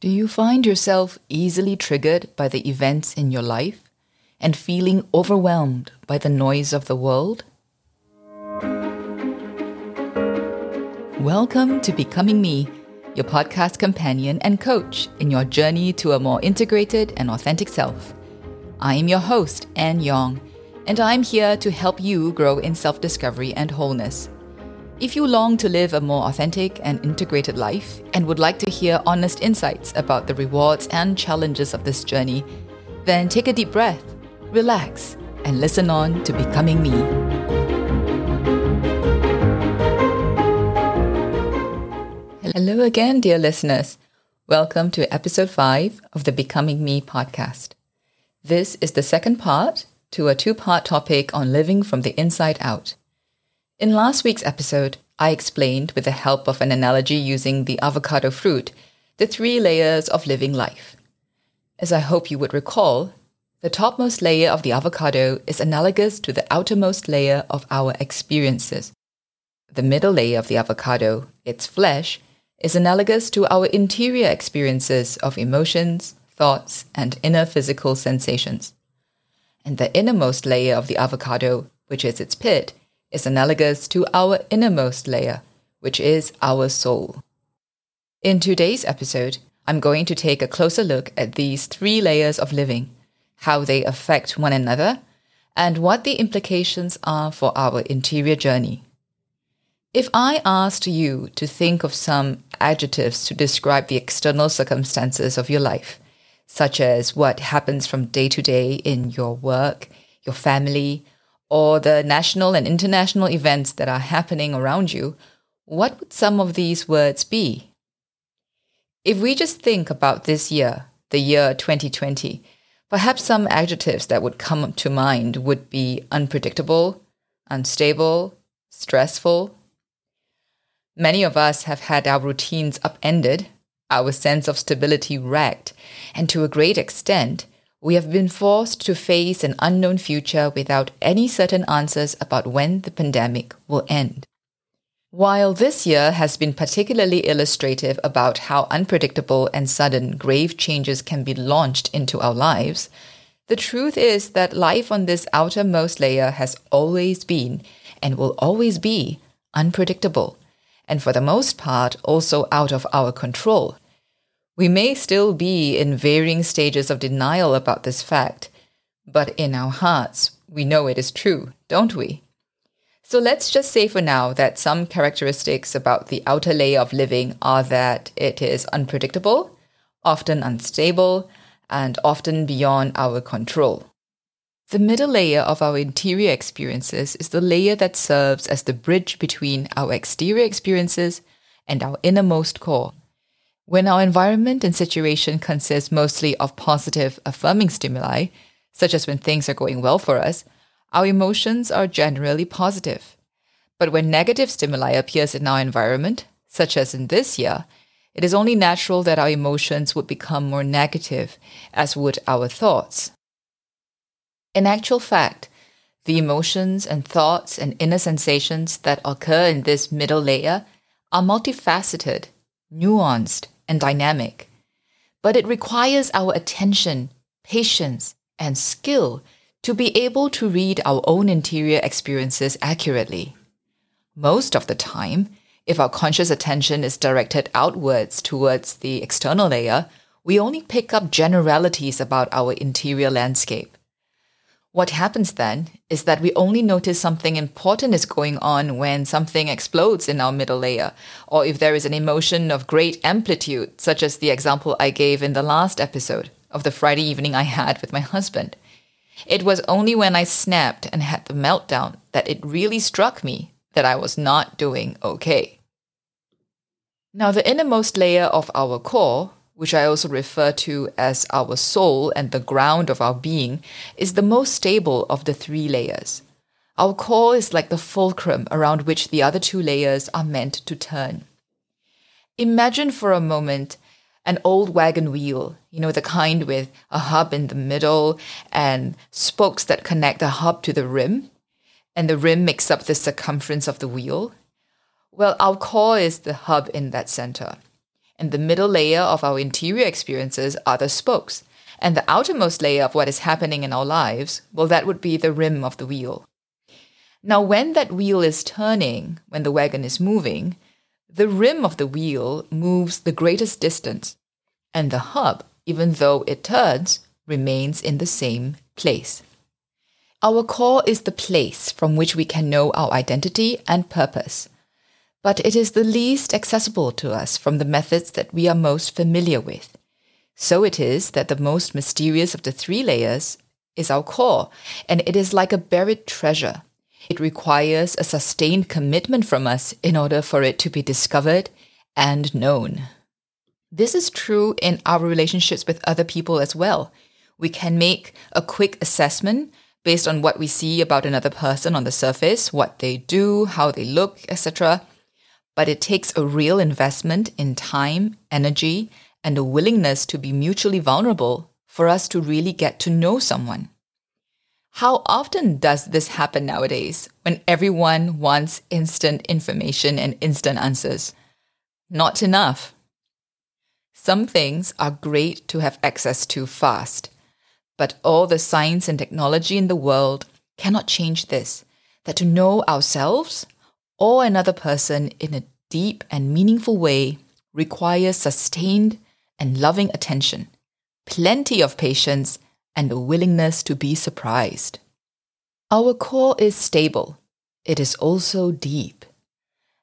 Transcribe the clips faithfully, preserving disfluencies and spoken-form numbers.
Do you find yourself easily triggered by the events in your life and feeling overwhelmed by the noise of the world? Welcome to Becoming Me, your podcast companion and coach in your journey to a more integrated and authentic self. I am your host, Ann Yong, and I'm here to help you grow in self-discovery and wholeness. If you long to live a more authentic and integrated life and would like to hear honest insights about the rewards and challenges of this journey, then take a deep breath, relax, and listen on to Becoming Me. Hello again, dear listeners. Welcome to episode five of the Becoming Me podcast. This is the second part to a two-part topic on living from the inside out. In last week's episode, I explained with the help of an analogy using the avocado fruit, the three layers of living life. As I hope you would recall, the topmost layer of the avocado is analogous to the outermost layer of our experiences. The middle layer of the avocado, its flesh, is analogous to our interior experiences of emotions, thoughts, and inner physical sensations. And the innermost layer of the avocado, which is its pit, is analogous to our innermost layer, which is our soul. In today's episode, I'm going to take a closer look at these three layers of living, how they affect one another, and what the implications are for our interior journey. If I asked you to think of some adjectives to describe the external circumstances of your life, such as what happens from day to day in your work, your family, or the national and international events that are happening around you, what would some of these words be? If we just think about this year, the year twenty twenty, perhaps some adjectives that would come to mind would be unpredictable, unstable, stressful. Many of us have had our routines upended, our sense of stability wrecked, and to a great extent, we have been forced to face an unknown future without any certain answers about when the pandemic will end. While this year has been particularly illustrative about how unpredictable and sudden grave changes can be launched into our lives, the truth is that life on this outermost layer has always been and will always be unpredictable, and for the most part also out of our control. We may still be in varying stages of denial about this fact, but in our hearts, we know it is true, don't we? So let's just say for now that some characteristics about the outer layer of living are that it is unpredictable, often unstable, and often beyond our control. The middle layer of our interior experiences is the layer that serves as the bridge between our exterior experiences and our innermost core. When our environment and situation consists mostly of positive, affirming stimuli, such as when things are going well for us, our emotions are generally positive. But when negative stimuli appears in our environment, such as in this year, it is only natural that our emotions would become more negative, as would our thoughts. In actual fact, the emotions and thoughts and inner sensations that occur in this middle layer are multifaceted, nuanced, and dynamic, but it requires our attention, patience, and skill to be able to read our own interior experiences accurately. Most of the time, if our conscious attention is directed outwards towards the external layer, we only pick up generalities about our interior landscape. What happens then is that we only notice something important is going on when something explodes in our middle layer, or if there is an emotion of great amplitude, such as the example I gave in the last episode of the Friday evening I had with my husband. It was only when I snapped and had the meltdown that it really struck me that I was not doing okay. Now, the innermost layer of our core, which I also refer to as our soul and the ground of our being, is the most stable of the three layers. Our core is like the fulcrum around which the other two layers are meant to turn. Imagine for a moment an old wagon wheel, you know, the kind with a hub in the middle and spokes that connect the hub to the rim, and the rim makes up the circumference of the wheel. Well, our core is the hub in that center. and the middle layer of our interior experiences are the spokes, and the outermost layer of what is happening in our lives, well, that would be the rim of the wheel. Now, when that wheel is turning, when the wagon is moving, the rim of the wheel moves the greatest distance, and the hub, even though it turns, remains in the same place. Our core is the place from which we can know our identity and purpose, but it is the least accessible to us from the methods that we are most familiar with. So it is that the most mysterious of the three layers is our core, and it is like a buried treasure. It requires a sustained commitment from us in order for it to be discovered and known. This is true in our relationships with other people as well. We can make a quick assessment based on what we see about another person on the surface, what they do, how they look, et cetera. But it takes a real investment in time, energy, and a willingness to be mutually vulnerable for us to really get to know someone. How often does this happen nowadays when everyone wants instant information and instant answers? Not enough. Some things are great to have access to fast, but all the science and technology in the world cannot change this, that to know ourselves or another person in a deep and meaningful way requires sustained and loving attention, plenty of patience, and a willingness to be surprised. Our core is stable. It is also deep.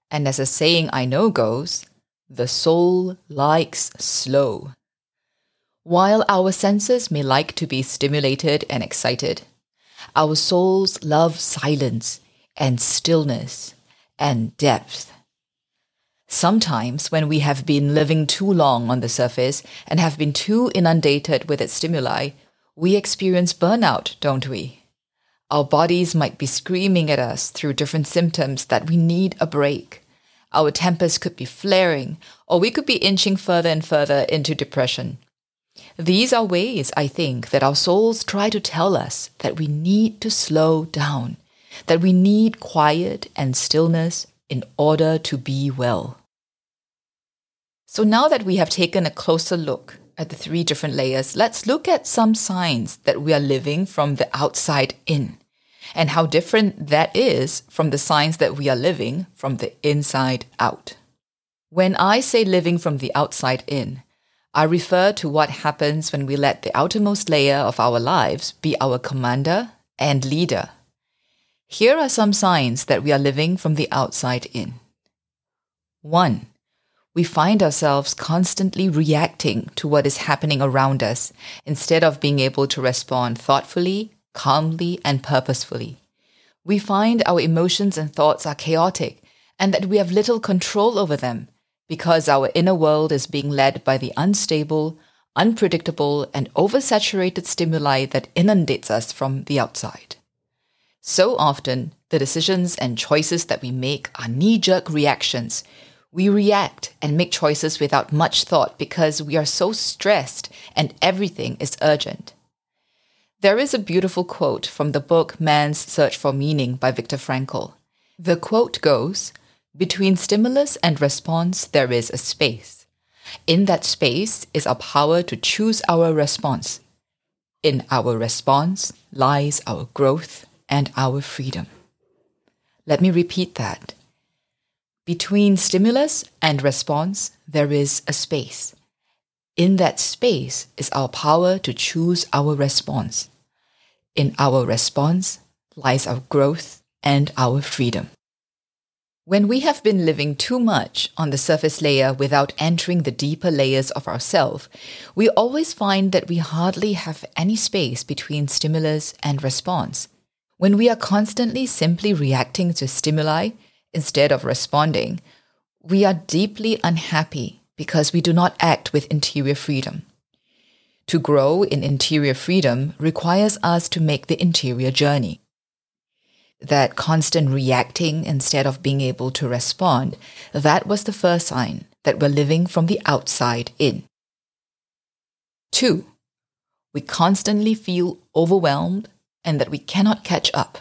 And as a saying I know goes, the soul likes slow. While our senses may like to be stimulated and excited, our souls love silence and stillness and depth. Sometimes when we have been living too long on the surface and have been too inundated with its stimuli, we experience burnout, don't we? Our bodies might be screaming at us through different symptoms that we need a break. Our tempers could be flaring, or we could be inching further and further into depression. These are ways, I think, that our souls try to tell us that we need to slow down, that we need quiet and stillness in order to be well. So now that we have taken a closer look at the three different layers, let's look at some signs that we are living from the outside in, and how different that is from the signs that we are living from the inside out. When I say living from the outside in, I refer to what happens when we let the outermost layer of our lives be our commander and leader. Here are some signs that we are living from the outside in. One. We find ourselves constantly reacting to what is happening around us instead of being able to respond thoughtfully, calmly, and purposefully. We find our emotions and thoughts are chaotic and that we have little control over them because our inner world is being led by the unstable, unpredictable, and oversaturated stimuli that inundates us from the outside. So often, the decisions and choices that we make are knee-jerk reactions. We react and make choices without much thought because we are so stressed and everything is urgent. There is a beautiful quote from the book Man's Search for Meaning by Viktor Frankl. The quote goes, "Between stimulus and response, there is a space. In that space is our power to choose our response. In our response lies our growth and our freedom." Let me repeat that. Between stimulus and response, there is a space. In that space is our power to choose our response. In our response lies our growth and our freedom. When we have been living too much on the surface layer without entering the deeper layers of ourselves, we always find that we hardly have any space between stimulus and response. When we are constantly simply reacting to stimuli, instead of responding, we are deeply unhappy because we do not act with interior freedom. To grow in interior freedom requires us to make the interior journey. That constant reacting instead of being able to respond, that was the first sign that we're living from the outside in. Two, we constantly feel overwhelmed and that we cannot catch up.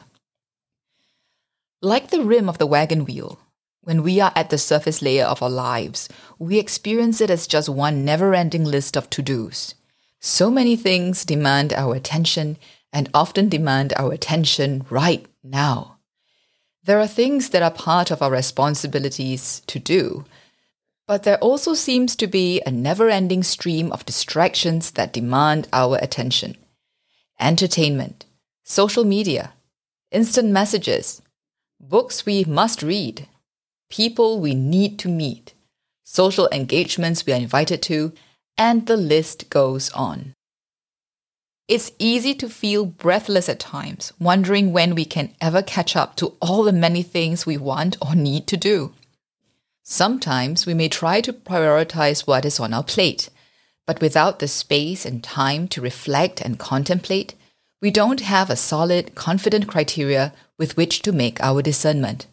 Like the rim of the wagon wheel, When we are at the surface layer of our lives, we experience it as just one never-ending list of to-dos. So many things demand our attention and often demand our attention right now. There are things that are part of our responsibilities to do, but there also seems to be a never-ending stream of distractions that demand our attention. Entertainment, social media, instant messages, books we must read, people we need to meet, social engagements we are invited to, and the list goes on. It's easy to feel breathless at times, wondering when we can ever catch up to all the many things we want or need to do. Sometimes we may try to prioritize what is on our plate, but without the space and time to reflect and contemplate, we don't have a solid, confident criteria with which to make our discernment.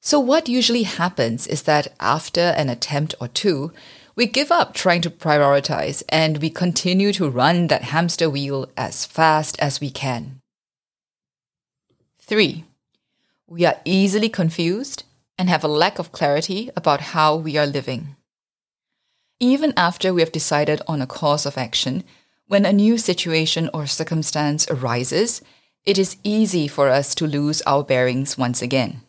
So what usually happens is that after an attempt or two, we give up trying to prioritize and we continue to run that hamster wheel as fast as we can. Three, we are easily confused and have a lack of clarity about how we are living. Even after we have decided on a course of action, when a new situation or circumstance arises, it is easy for us to lose our bearings once again.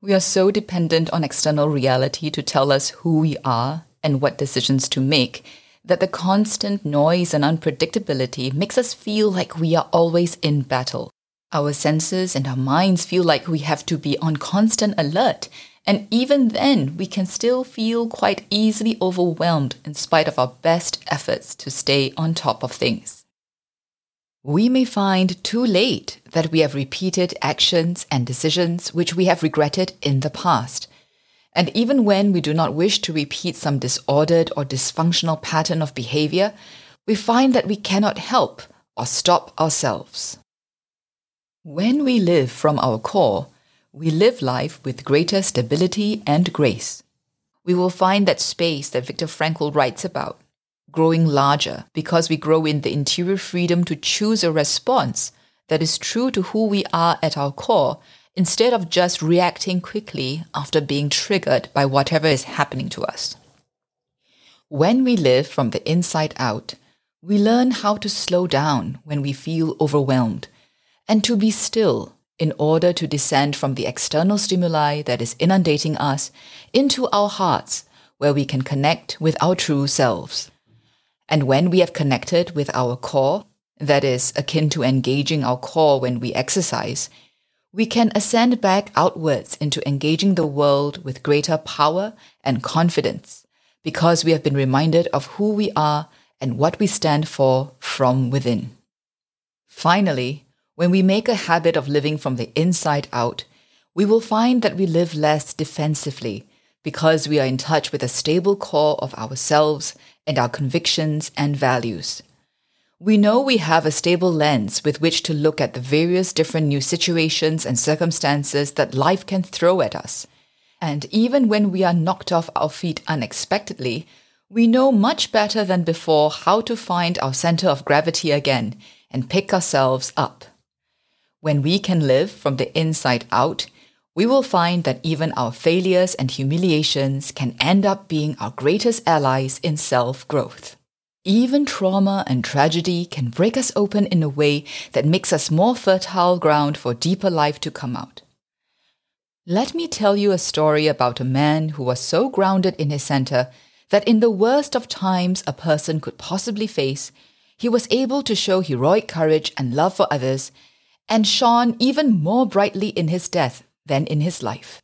We are so dependent on external reality to tell us who we are and what decisions to make that the constant noise and unpredictability makes us feel like we are always in battle. Our senses and our minds feel like we have to be on constant alert, and even then we can still feel quite easily overwhelmed in spite of our best efforts to stay on top of things. We may find too late that we have repeated actions and decisions which we have regretted in the past. And even when we do not wish to repeat some disordered or dysfunctional pattern of behavior, we find that we cannot help or stop ourselves. When we live from our core, we live life with greater stability and grace. We will find that space that Viktor Frankl writes about, growing larger because we grow in the interior freedom to choose a response that is true to who we are at our core instead of just reacting quickly after being triggered by whatever is happening to us. When we live from the inside out, we learn how to slow down when we feel overwhelmed, and to be still in order to descend from the external stimuli that is inundating us into our hearts where we can connect with our true selves. And when we have connected with our core, that is akin to engaging our core when we exercise, we can ascend back outwards into engaging the world with greater power and confidence because we have been reminded of who we are and what we stand for from within. Finally, when we make a habit of living from the inside out, we will find that we live less defensively because we are in touch with a stable core of ourselves and our convictions and values. We know we have a stable lens with which to look at the various different new situations and circumstances that life can throw at us. And even when we are knocked off our feet unexpectedly, we know much better than before how to find our center of gravity again and pick ourselves up. When we can live from the inside out, we will find that even our failures and humiliations can end up being our greatest allies in self-growth. Even trauma and tragedy can break us open in a way that makes us more fertile ground for deeper life to come out. Let me tell you a story about a man who was so grounded in his center that in the worst of times a person could possibly face, he was able to show heroic courage and love for others, and shone even more brightly in his death than in his life.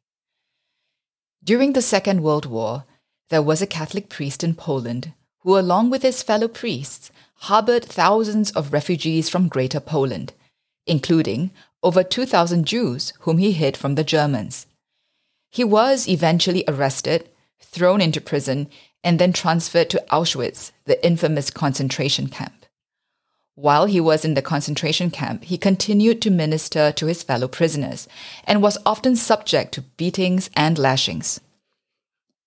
During the Second World War, there was a Catholic priest in Poland who, along with his fellow priests, harbored thousands of refugees from Greater Poland, including over two thousand Jews whom he hid from the Germans. He was eventually arrested, thrown into prison, and then transferred to Auschwitz, the infamous concentration camp. While he was in the concentration camp, he continued to minister to his fellow prisoners and was often subject to beatings and lashings.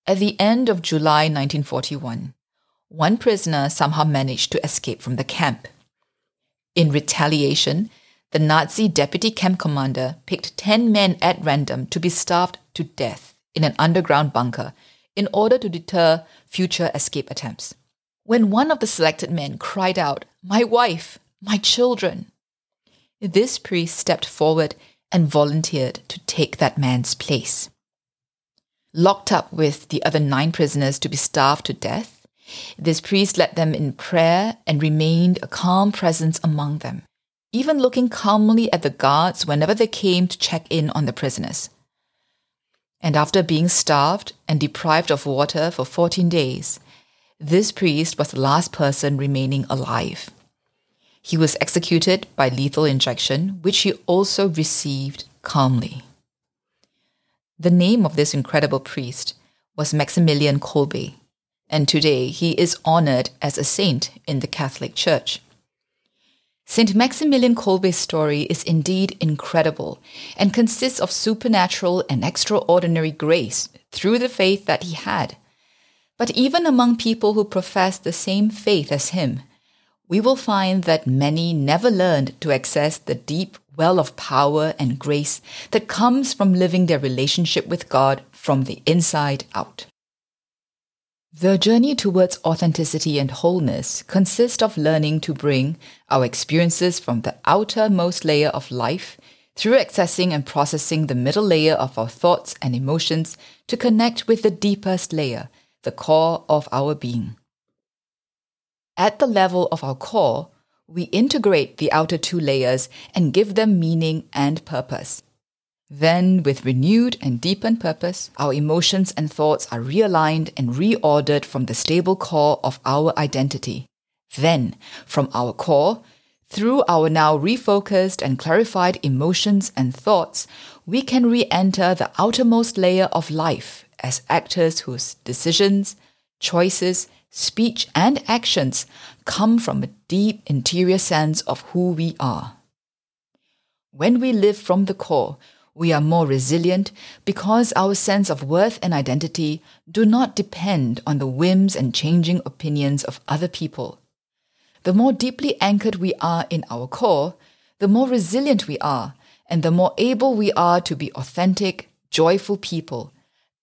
At the end of July nineteen forty-one, one prisoner somehow managed to escape from the camp. In retaliation, the Nazi deputy camp commander picked ten men at random to be starved to death in an underground bunker in order to deter future escape attempts. When one of the selected men cried out, "My wife, my children," this priest stepped forward and volunteered to take that man's place. Locked up with the other nine prisoners to be starved to death, this priest led them in prayer and remained a calm presence among them, even looking calmly at the guards whenever they came to check in on the prisoners. And after being starved and deprived of water for fourteen days, this priest was the last person remaining alive. He was executed by lethal injection, which he also received calmly. The name of this incredible priest was Maximilian Kolbe, and today he is honored as a saint in the Catholic Church. Saint Maximilian Kolbe's story is indeed incredible and consists of supernatural and extraordinary grace through the faith that he had. But even among people who profess the same faith as him, we will find that many never learned to access the deep well of power and grace that comes from living their relationship with God from the inside out. The journey towards authenticity and wholeness consists of learning to bring our experiences from the outermost layer of life through accessing and processing the middle layer of our thoughts and emotions to connect with the deepest layer, the core of our being. At the level of our core, we integrate the outer two layers and give them meaning and purpose. Then, with renewed and deepened purpose, our emotions and thoughts are realigned and reordered from the stable core of our identity. Then, from our core, through our now refocused and clarified emotions and thoughts, we can re-enter the outermost layer of life as actors whose decisions, choices, speech and actions come from a deep interior sense of who we are. When we live from the core, we are more resilient because our sense of worth and identity do not depend on the whims and changing opinions of other people. The more deeply anchored we are in our core, the more resilient we are, and the more able we are to be authentic, joyful people,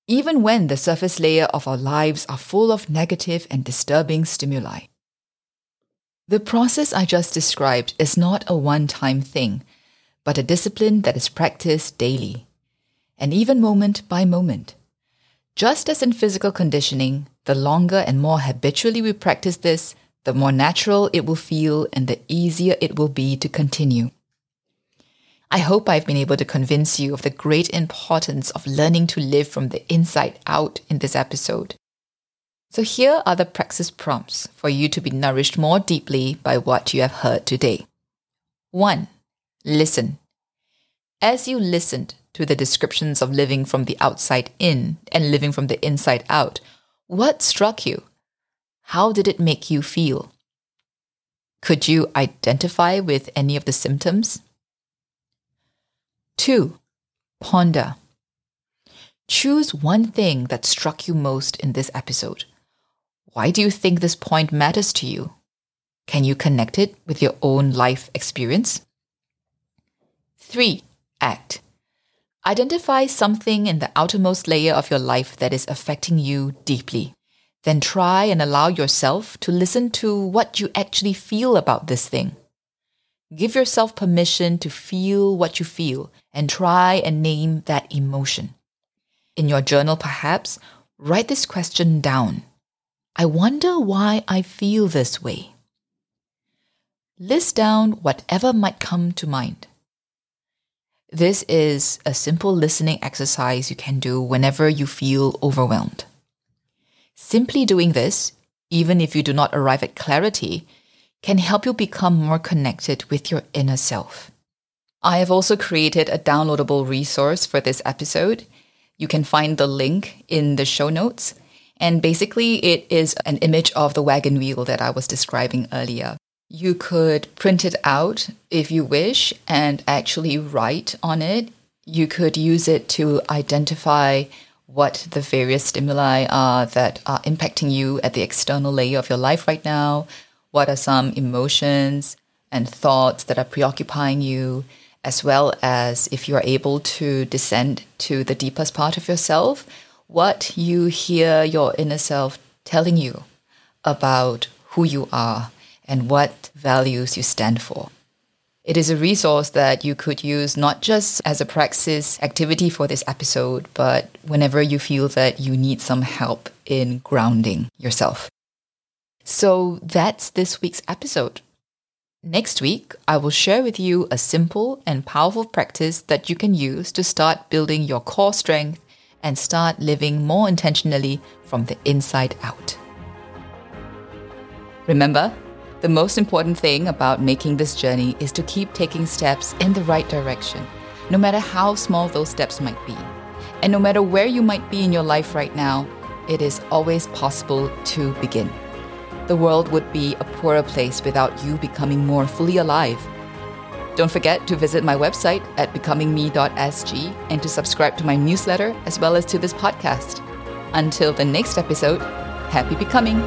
even when the surface layer of our lives are full of negative and disturbing stimuli. The process I just described is not a one-time thing, but a discipline that is practiced daily, and even moment by moment. Just as in physical conditioning, the longer and more habitually we practice this, the more natural it will feel and the easier it will be to continue. I hope I've been able to convince you of the great importance of learning to live from the inside out in this episode. So here are the praxis prompts for you to be nourished more deeply by what you have heard today. one. Listen. As you listened to the descriptions of living from the outside in and living from the inside out, what struck you? How did it make you feel? Could you identify with any of the symptoms? two. Ponder. Choose one thing that struck you most in this episode. Why do you think this point matters to you? Can you connect it with your own life experience? three. Act. Identify something in the outermost layer of your life that is affecting you deeply. Then try and allow yourself to listen to what you actually feel about this thing. Give yourself permission to feel what you feel and try and name that emotion. In your journal, perhaps, write this question down. I wonder why I feel this way. List down whatever might come to mind. This is a simple listening exercise you can do whenever you feel overwhelmed. Simply doing this, even if you do not arrive at clarity, can help you become more connected with your inner self. I have also created a downloadable resource for this episode. You can find the link in the show notes. And basically, it is an image of the wagon wheel that I was describing earlier. You could print it out if you wish and actually write on it. You could use it to identify what the various stimuli are that are impacting you at the external layer of your life right now. What are some emotions and thoughts that are preoccupying you, as well as if you are able to descend to the deepest part of yourself, what you hear your inner self telling you about who you are and what values you stand for. It is a resource that you could use not just as a praxis activity for this episode, but whenever you feel that you need some help in grounding yourself. So that's this week's episode. Next week, I will share with you a simple and powerful practice that you can use to start building your core strength and start living more intentionally from the inside out. Remember, the most important thing about making this journey is to keep taking steps in the right direction, no matter how small those steps might be. And no matter where you might be in your life right now, it is always possible to begin. The world would be a poorer place without you becoming more fully alive. Don't forget to visit my website at becoming me dot s g and to subscribe to my newsletter as well as to this podcast. Until the next episode, happy becoming!